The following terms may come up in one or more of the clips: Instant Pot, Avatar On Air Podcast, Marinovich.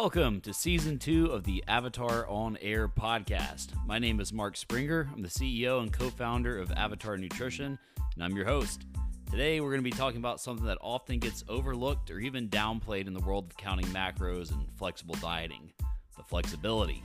Welcome to Season 2 of the Avatar On Air Podcast. My name is Mark Springer. I'm the CEO and co-founder of Avatar Nutrition, and I'm your host. Today, we're going to be talking about something that often gets overlooked or even downplayed in the world of counting macros and flexible dieting, the flexibility.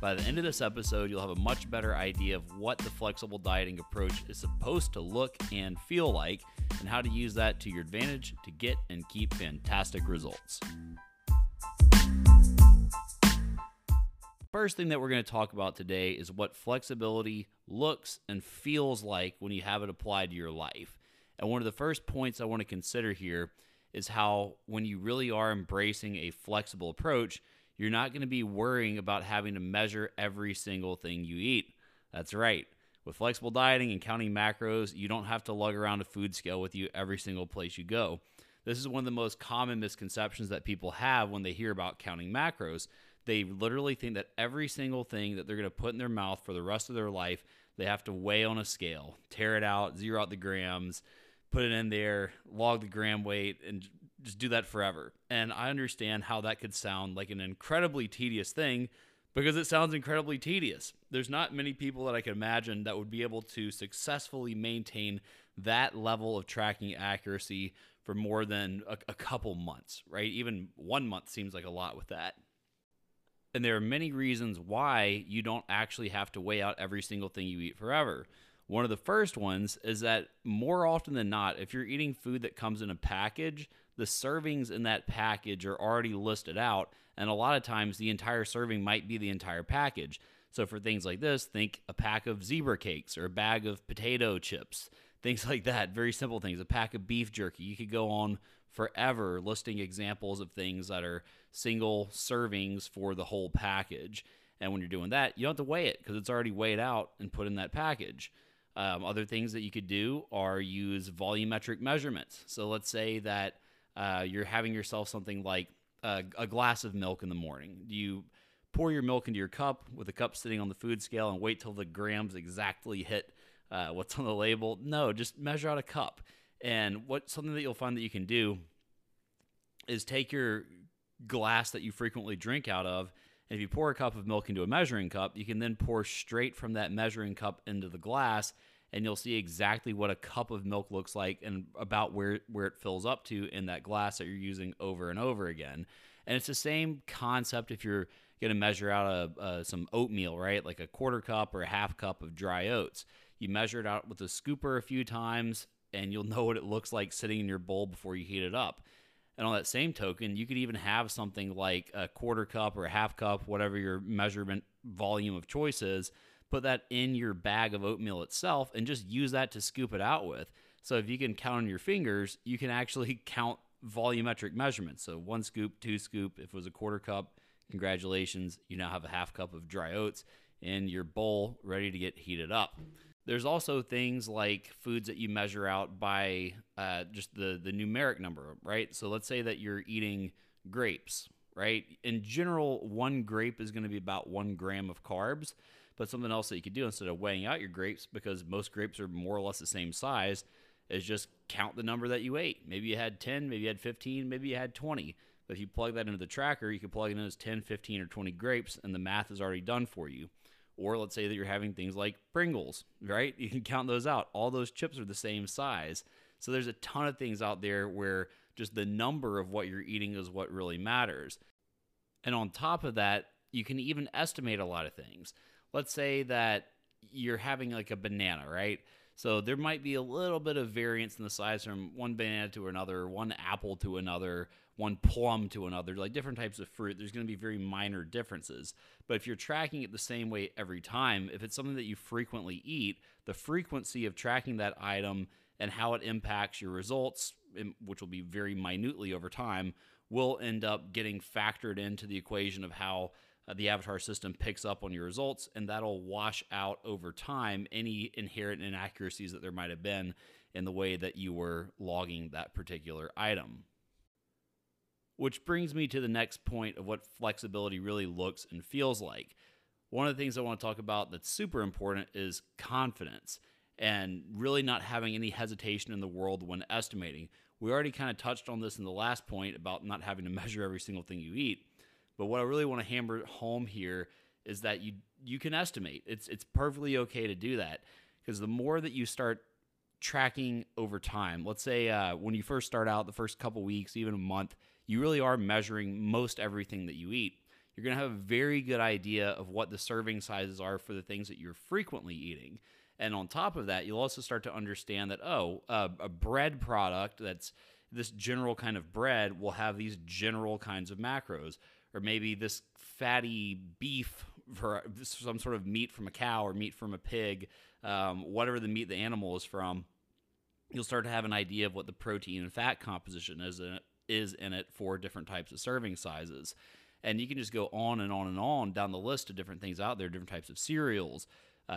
By the end of this episode, you'll have a much better idea of what the flexible dieting approach is supposed to look and feel like, and how to use that to your advantage to get and keep fantastic results. First thing that we're going to talk about today is what flexibility looks and feels like when you have it applied to your life. And one of the first points I want to consider here is how when you really are embracing a flexible approach, you're not going to be worrying about having to measure every single thing you eat. That's right. With flexible dieting and counting macros, you don't have to lug around a food scale with you every single place you go. This is one of the most common misconceptions that people have when they hear about counting macros. They literally think that every single thing that they're going to put in their mouth for the rest of their life, they have to weigh on a scale, tear it out, zero out the grams, put it in there, log the gram weight, and just do that forever. And I understand how that could sound like an incredibly tedious thing, because it sounds incredibly tedious. There's not many people that I can imagine that would be able to successfully maintain that level of tracking accuracy for more than a couple months, right? Even 1 month seems like a lot with that. And there are many reasons why you don't actually have to weigh out every single thing you eat forever. One of the first ones is that more often than not, if you're eating food that comes in a package, the servings in that package are already listed out. And a lot of times the entire serving might be the entire package. So for things like this, think a pack of zebra cakes or a bag of potato chips, things like that. Very simple things, a pack of beef jerky. You could go on forever listing examples of things that are single servings for the whole package. And when you're doing that, you don't have to weigh it because it's already weighed out and put in that package. Other things that you could do are use volumetric measurements. So let's say that you're having yourself something like a glass of milk in the morning. You pour your milk into your cup with the cup sitting on the food scale and wait till the grams exactly hit what's on the label. No, just measure out a cup. And something that you'll find that you can do is take your glass that you frequently drink out of, and if you pour a cup of milk into a measuring cup, you can then pour straight from that measuring cup into the glass, and you'll see exactly what a cup of milk looks like and about where it fills up to in that glass that you're using over and over again. And it's the same concept if you're going to measure out some oatmeal, right? Like a quarter cup or a half cup of dry oats. You measure it out with a scooper a few times, and you'll know what it looks like sitting in your bowl before you heat it up. And on that same token, you could even have something like a quarter cup or a half cup, whatever your measurement volume of choice is, put that in your bag of oatmeal itself and just use that to scoop it out with. So if you can count on your fingers, you can actually count volumetric measurements. So one scoop, two scoop, if it was a quarter cup, congratulations, you now have a half cup of dry oats in your bowl ready to get heated up. There's also things like foods that you measure out by just the numeric number, right? So let's say that you're eating grapes, right? In general, one grape is going to be about 1 gram of carbs, but something else that you could do instead of weighing out your grapes, because most grapes are more or less the same size, is just count the number that you ate. Maybe you had 10, maybe you had 15, maybe you had 20. But if you plug that into the tracker, you can plug it in as 10, 15, or 20 grapes, and the math is already done for you. Or let's say that you're having things like Pringles, right? You can count those out. All those chips are the same size. So there's a ton of things out there where just the number of what you're eating is what really matters. And on top of that, you can even estimate a lot of things. Let's say that you're having like a banana, right? So there might be a little bit of variance in the size from one banana to another, one apple to another, one plum to another, like different types of fruit. There's going to be very minor differences. But if you're tracking it the same way every time, if it's something that you frequently eat, the frequency of tracking that item and how it impacts your results, which will be very minutely over time, will end up getting factored into the equation of how the Avatar system picks up on your results, and that'll wash out over time any inherent inaccuracies that there might have been in the way that you were logging that particular item. Which brings me to the next point of what flexibility really looks and feels like. One of the things I want to talk about that's super important is confidence, and really not having any hesitation in the world when estimating. We already kind of touched on this in the last point about not having to measure every single thing you eat. But what I really want to hammer home here is that you can estimate. It's perfectly okay to do that, because the more that you start tracking over time, let's say when you first start out, the first couple weeks, even a month, you really are measuring most everything that you eat. You're going to have a very good idea of what the serving sizes are for the things that you're frequently eating. And on top of that, you'll also start to understand that, a bread product that's this general kind of bread will have these general kinds of macros. Or maybe this fatty beef, some sort of meat from a cow or meat from a pig, whatever the meat the animal is from, you'll start to have an idea of what the protein and fat composition is in it for different types of serving sizes. And you can just go on and on and on down the list of different things out there, different types of cereals,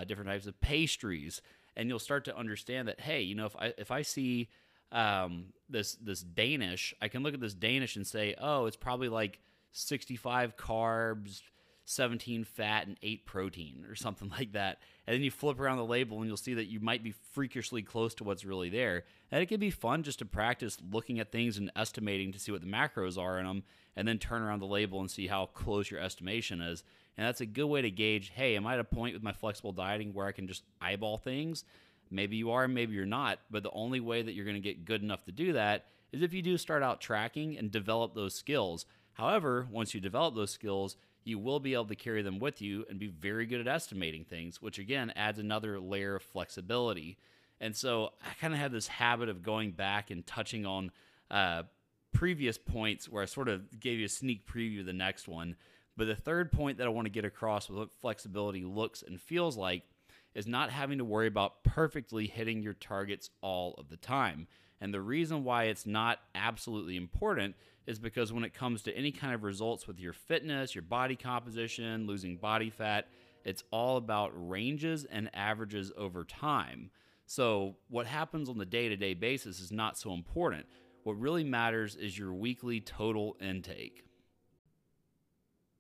different types of pastries, and you'll start to understand that, hey, you know, if I see this Danish, I can look at this Danish and say, oh, it's probably like 65 carbs, 17 fat, and 8 protein or something like that. And then you flip around the label and you'll see that you might be freakishly close to what's really there. And it can be fun just to practice looking at things and estimating to see what the macros are in them, and then turn around the label and see how close your estimation is. And that's a good way to gauge, hey, am I at a point with my flexible dieting where I can just eyeball things? Maybe you are, maybe you're not. But the only way that you're going to get good enough to do that is if you do start out tracking and develop those skills. However, once you develop those skills, you will be able to carry them with you and be very good at estimating things, which again adds another layer of flexibility. And so I kind of have this habit of going back and touching on previous points where I sort of gave you a sneak preview of the next one. But the third point that I want to get across with what flexibility looks and feels like is not having to worry about perfectly hitting your targets all of the time. And the reason why it's not absolutely important is because when it comes to any kind of results with your fitness, your body composition, losing body fat, it's all about ranges and averages over time. So what happens on the day-to-day basis is not so important. What really matters is your weekly total intake.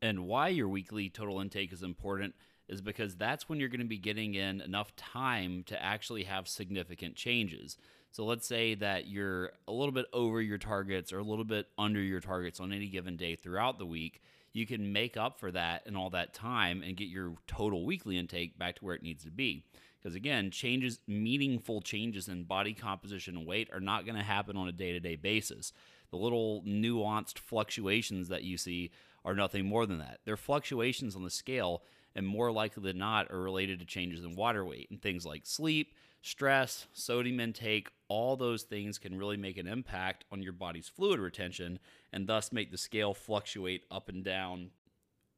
And why your weekly total intake is important is because that's when you're going to be getting in enough time to actually have significant changes. So let's say that you're a little bit over your targets or a little bit under your targets on any given day throughout the week. You can make up for that in all that time and get your total weekly intake back to where it needs to be. Because again, changes, meaningful changes in body composition and weight are not going to happen on a day-to-day basis. The little nuanced fluctuations that you see are nothing more than that. They're fluctuations on the scale, and more likely than not are related to changes in water weight and things like sleep, stress, sodium intake. All those things can really make an impact on your body's fluid retention and thus make the scale fluctuate up and down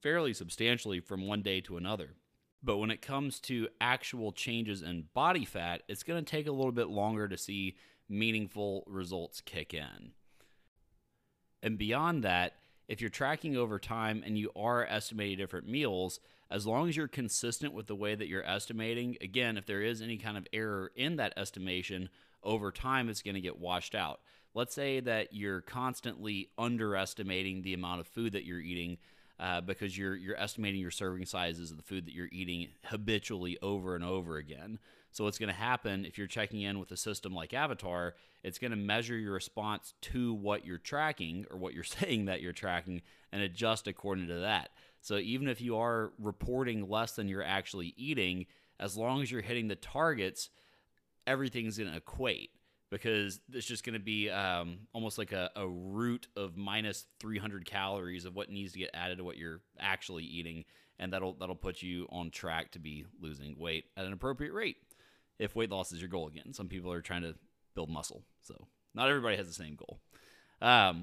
fairly substantially from one day to another. But when it comes to actual changes in body fat, it's going to take a little bit longer to see meaningful results kick in. And beyond that, if you're tracking over time and you are estimating different meals, as long as you're consistent with the way that you're estimating, again, if there is any kind of error in that estimation, over time it's going to get washed out. Let's say that you're constantly underestimating the amount of food that you're eating because you're estimating your serving sizes of the food that you're eating habitually over and over again. So what's going to happen if you're checking in with a system like Avatar, it's going to measure your response to what you're tracking or what you're saying that you're tracking and adjust according to that. So even if you are reporting less than you're actually eating, as long as you're hitting the targets, everything's going to equate, because it's just going to be almost like a root of minus 300 calories of what needs to get added to what you're actually eating, and that'll put you on track to be losing weight at an appropriate rate, if weight loss is your goal again. Some people are trying to build muscle, so not everybody has the same goal.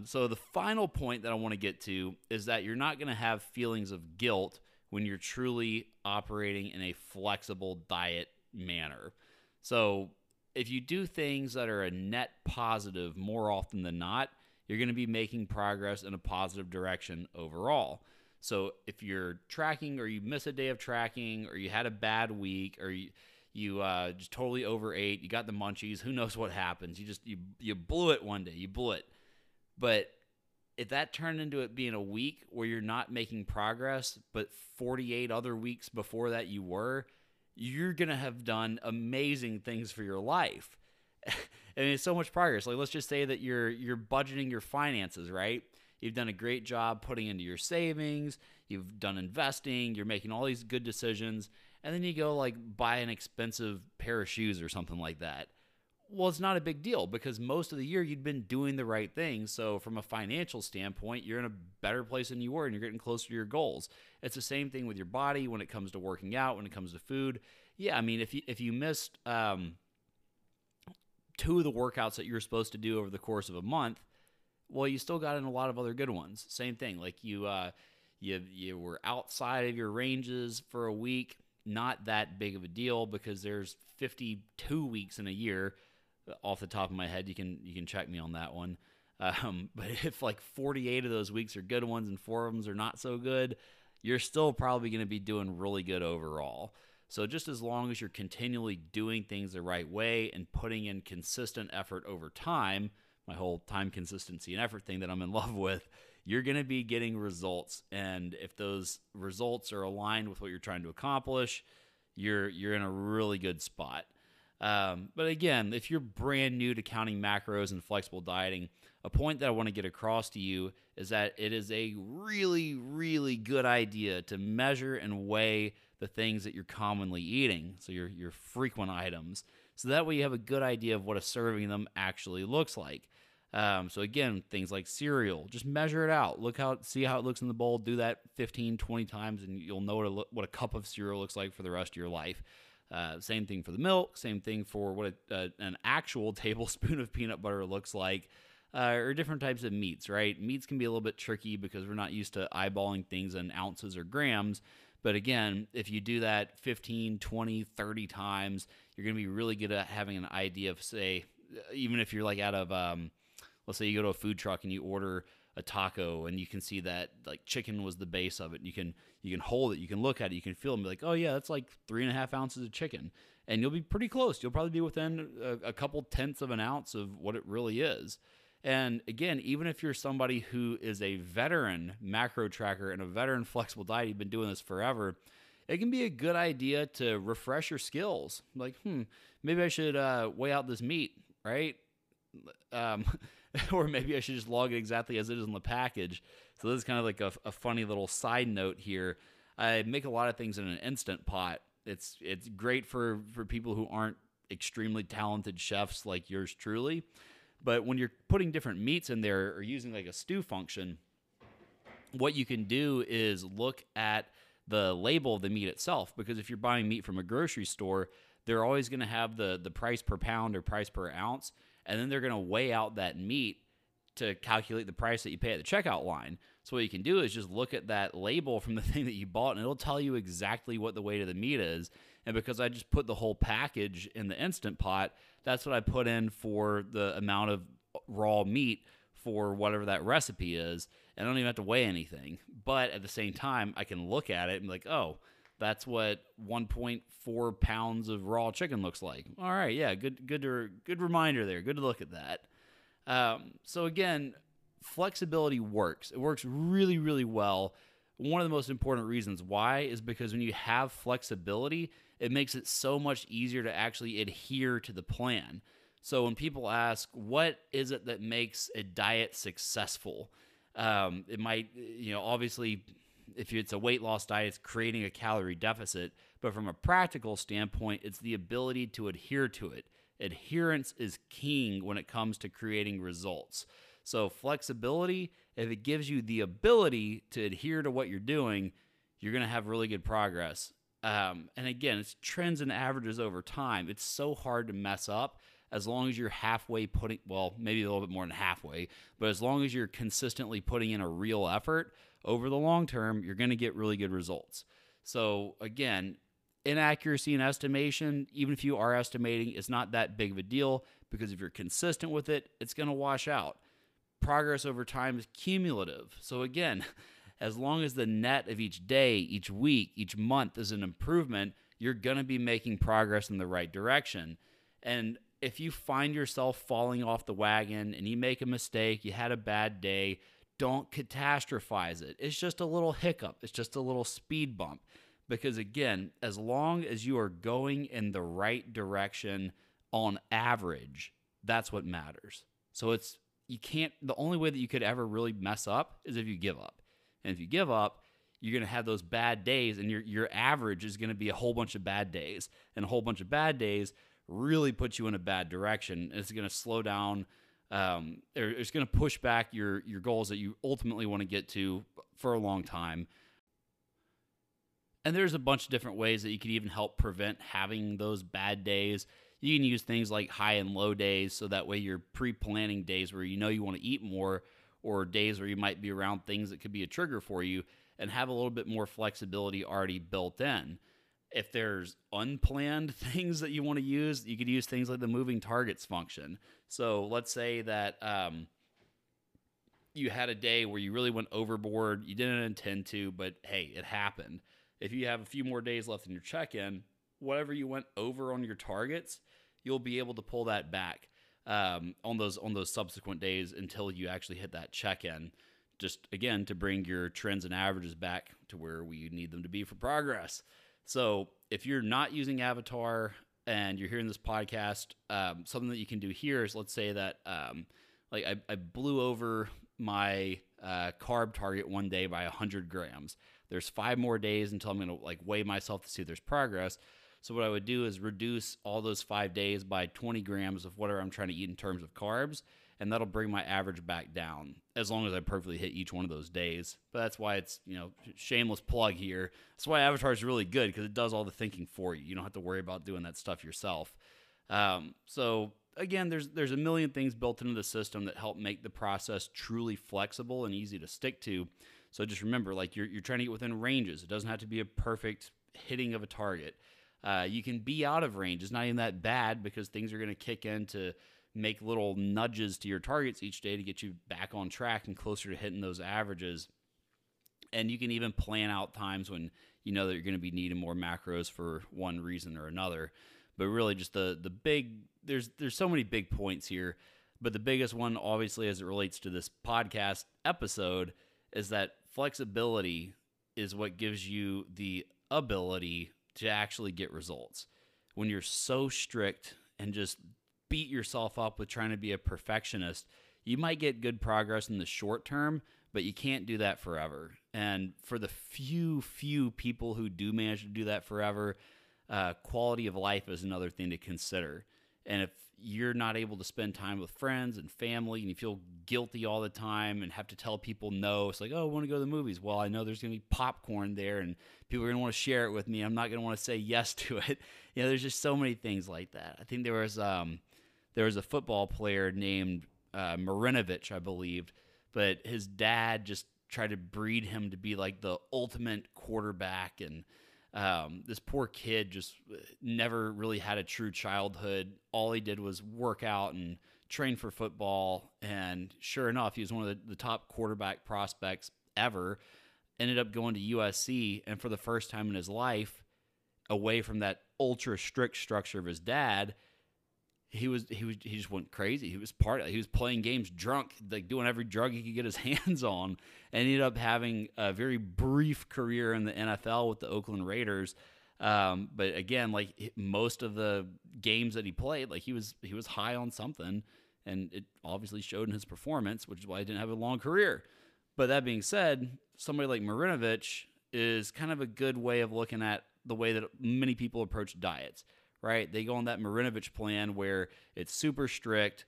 So the final point that I want to get to is that you're not going to have feelings of guilt when you're truly operating in a flexible diet manner. So if you do things that are a net positive more often than not, you're going to be making progress in a positive direction overall. So if you're tracking, or you miss a day of tracking, or you had a bad week, or you just totally overate, you got the munchies, who knows what happens? You blew it one day, you blew it. But if that turned into it being a week where you're not making progress, but 48 other weeks before that you were, you're going to have done amazing things for your life. I mean, it's so much progress. Like, let's just say that you're budgeting your finances, right? You've done a great job putting into your savings. You've done investing. You're making all these good decisions. And then you go like buy an expensive pair of shoes or something like that. Well, it's not a big deal because most of the year you'd been doing the right thing. So from a financial standpoint, you're in a better place than you were and you're getting closer to your goals. It's the same thing with your body when it comes to working out, when it comes to food. Yeah, I mean, if you missed two of the workouts that you're supposed to do over the course of a month, well, you still got in a lot of other good ones. Same thing, like you were outside of your ranges for a week, not that big of a deal because there's 52 weeks in a year. Off the top of my head, you can check me on that one. But if like 48 of those weeks are good ones and 4 of them are not so good, you're still probably going to be doing really good overall. So just as long as you're continually doing things the right way and putting in consistent effort over time, my whole time consistency and effort thing that I'm in love with, you're going to be getting results. And if those results are aligned with what you're trying to accomplish, you're in a really good spot. But again, if you're brand new to counting macros and flexible dieting, a point that I want to get across to you is that it is a really, really good idea to measure and weigh the things that you're commonly eating, so your frequent items, so that way you have a good idea of what a serving of them actually looks like. So again, things like cereal, just measure it out. See how it looks in the bowl. Do that 15, 20 times, and you'll know what a cup of cereal looks like for the rest of your life. Same thing for the milk, same thing for what an actual tablespoon of peanut butter looks like, or different types of meats, right? Meats can be a little bit tricky because we're not used to eyeballing things in ounces or grams. But again, if you do that 15, 20, 30 times, you're going to be really good at having an idea of, say, even if you're like out of, let's say you go to a food truck and you order a taco and you can see that like chicken was the base of it. You can hold it, you can look at it, you can feel it and be like, oh yeah, that's like 3.5 ounces of chicken. And you'll be pretty close. You'll probably be within a couple tenths of an ounce of what it really is. And again, even if you're somebody who is a veteran macro tracker and a veteran flexible diet, you've been doing this forever, it can be a good idea to refresh your skills. Like, maybe I should weigh out this meat, right? Or maybe I should just log it exactly as it is in the package. So this is kind of like a funny little side note here. I make a lot of things in an Instant Pot. It's great for people who aren't extremely talented chefs like yours truly. But when you're putting different meats in there or using like a stew function, what you can do is look at the label of the meat itself. Because if you're buying meat from a grocery store, they're always going to have the price per pound or price per ounce. And then they're going to weigh out that meat to calculate the price that you pay at the checkout line. So what you can do is just look at that label from the thing that you bought, and it'll tell you exactly what the weight of the meat is. And because I just put the whole package in the Instant Pot, that's what I put in for the amount of raw meat for whatever that recipe is. And I don't even have to weigh anything. But at the same time, I can look at it and be like, oh, that's what 1.4 pounds of raw chicken looks like. All right, yeah, good reminder there. Good to look at that. So again, flexibility works. It works really, really well. One of the most important reasons why is because when you have flexibility, it makes it so much easier to actually adhere to the plan. So when people ask, what is it that makes a diet successful? It might, obviously, if it's a weight loss diet, it's creating a calorie deficit. But from a practical standpoint, it's the ability to adhere to it. Adherence is king when it comes to creating results. So flexibility, if it gives you the ability to adhere to what you're doing, you're going to have really good progress. And again, it's trends and averages over time. It's so hard to mess up as long as you're halfway putting, well, maybe a little bit more than halfway, but as long as you're consistently putting in a real effort, over the long term, you're going to get really good results. So again, inaccuracy in estimation, even if you are estimating, it's not that big of a deal because if you're consistent with it, it's going to wash out. Progress over time is cumulative. So again, as long as the net of each day, each week, each month is an improvement, you're going to be making progress in the right direction. And if you find yourself falling off the wagon and you make a mistake, you had a bad day, don't catastrophize it. It's just a little hiccup. It's just a little speed bump. Because again, as long as you are going in the right direction on average, that's what matters. So it's you can't, the only way that you could ever really mess up is if you give up. And if you give up, you're going to have those bad days, and your average is going to be a whole bunch of bad days. And a whole bunch of bad days really put you in a bad direction. It's going to slow down, it's going to push back your goals that you ultimately want to get to for a long time. And there's a bunch of different ways that you could even help prevent having those bad days. You can use things like high and low days, so that way you're pre-planning days where you know you want to eat more, or days where you might be around things that could be a trigger for you, and have a little bit more flexibility already built in. If there's unplanned things that you want to use, you could use things like the moving targets function. So let's say that you had a day where you really went overboard, you didn't intend to, but hey, it happened. If you have a few more days left in your check-in, whatever you went over on your targets, you'll be able to pull that back on those subsequent days until you actually hit that check-in. Just, again, to bring your trends and averages back to where we need them to be for progress. So if you're not using Avatar and you're hearing this podcast, something that you can do here is, let's say that I blew over my carb target one day by 100 grams. There's 5 more days until I'm going to weigh myself to see if there's progress. So what I would do is reduce all those 5 days by 20 grams of whatever I'm trying to eat in terms of carbs, and that'll bring my average back down, as long as I perfectly hit each one of those days. But that's why it's, shameless plug here. That's why Avatar is really good, because it does all the thinking for you. You don't have to worry about doing that stuff yourself. So again, there's a million things built into the system that help make the process truly flexible and easy to stick to. So just remember, you're trying to get within ranges. It doesn't have to be a perfect hitting of a target. You can be out of range. It's not even that bad, because things are going to kick in to make little nudges to your targets each day to get you back on track and closer to hitting those averages. And you can even plan out times when you know that you're going to be needing more macros for one reason or another. But really, just the big, there's so many big points here, but the biggest one, obviously, as it relates to this podcast episode, is that flexibility is what gives you the ability to actually get results. When you're so strict and just beat yourself up with trying to be a perfectionist, you might get good progress in the short term, but you can't do that forever. And for the few people who do manage to do that forever, quality of life is another thing to consider. And if you're not able to spend time with friends and family, and you feel guilty all the time and have to tell people no, it's like, oh, I want to go to the movies. Well, I know there's going to be popcorn there, and people are going to want to share it with me. I'm not going to want to say yes to it. There's just so many things like that. I think there was a football player named Marinovich, I believe, but his dad just tried to breed him to be like the ultimate quarterback. And this poor kid just never really had a true childhood. All he did was work out and train for football. And sure enough, he was one of the top quarterback prospects ever. Ended up going to USC, and for the first time in his life, away from that ultra strict structure of his dad, he just went crazy. He was playing games drunk, doing every drug he could get his hands on, and ended up having a very brief career in the NFL with the Oakland Raiders. But again, most of the games that he played, he was high on something, and it obviously showed in his performance, which is why he didn't have a long career. But that being said, somebody like Marinovich is kind of a good way of looking at the way that many people approach diets. Right? They go on that Marinovich plan where it's super strict.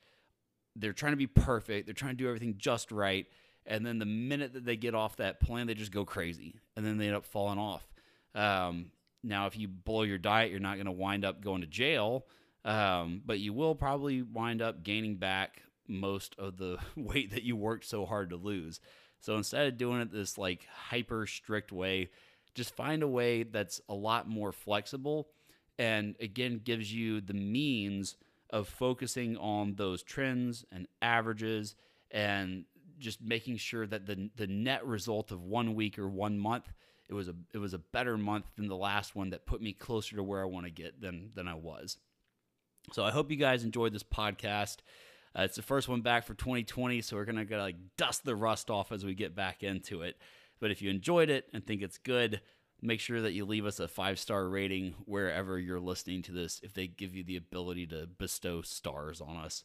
They're trying to be perfect. They're trying to do everything just right. And then the minute that they get off that plan, they just go crazy. And then they end up falling off. Now, if you blow your diet, you're not going to wind up going to jail. But you will probably wind up gaining back most of the weight that you worked so hard to lose. So instead of doing it this hyper strict way, just find a way that's a lot more flexible. And again, gives you the means of focusing on those trends and averages, and just making sure that the net result of one week or one month, it was a better month than the last one that put me closer to where I want to get than I was. So I hope you guys enjoyed this podcast. It's the first one back for 2020, so we're gonna dust the rust off as we get back into it. But if you enjoyed it and think it's good, make sure that you leave us a 5-star rating wherever you're listening to this, if they give you the ability to bestow stars on us.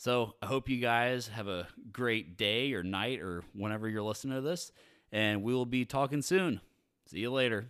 So I hope you guys have a great day or night or whenever you're listening to this, and we will be talking soon. See you later.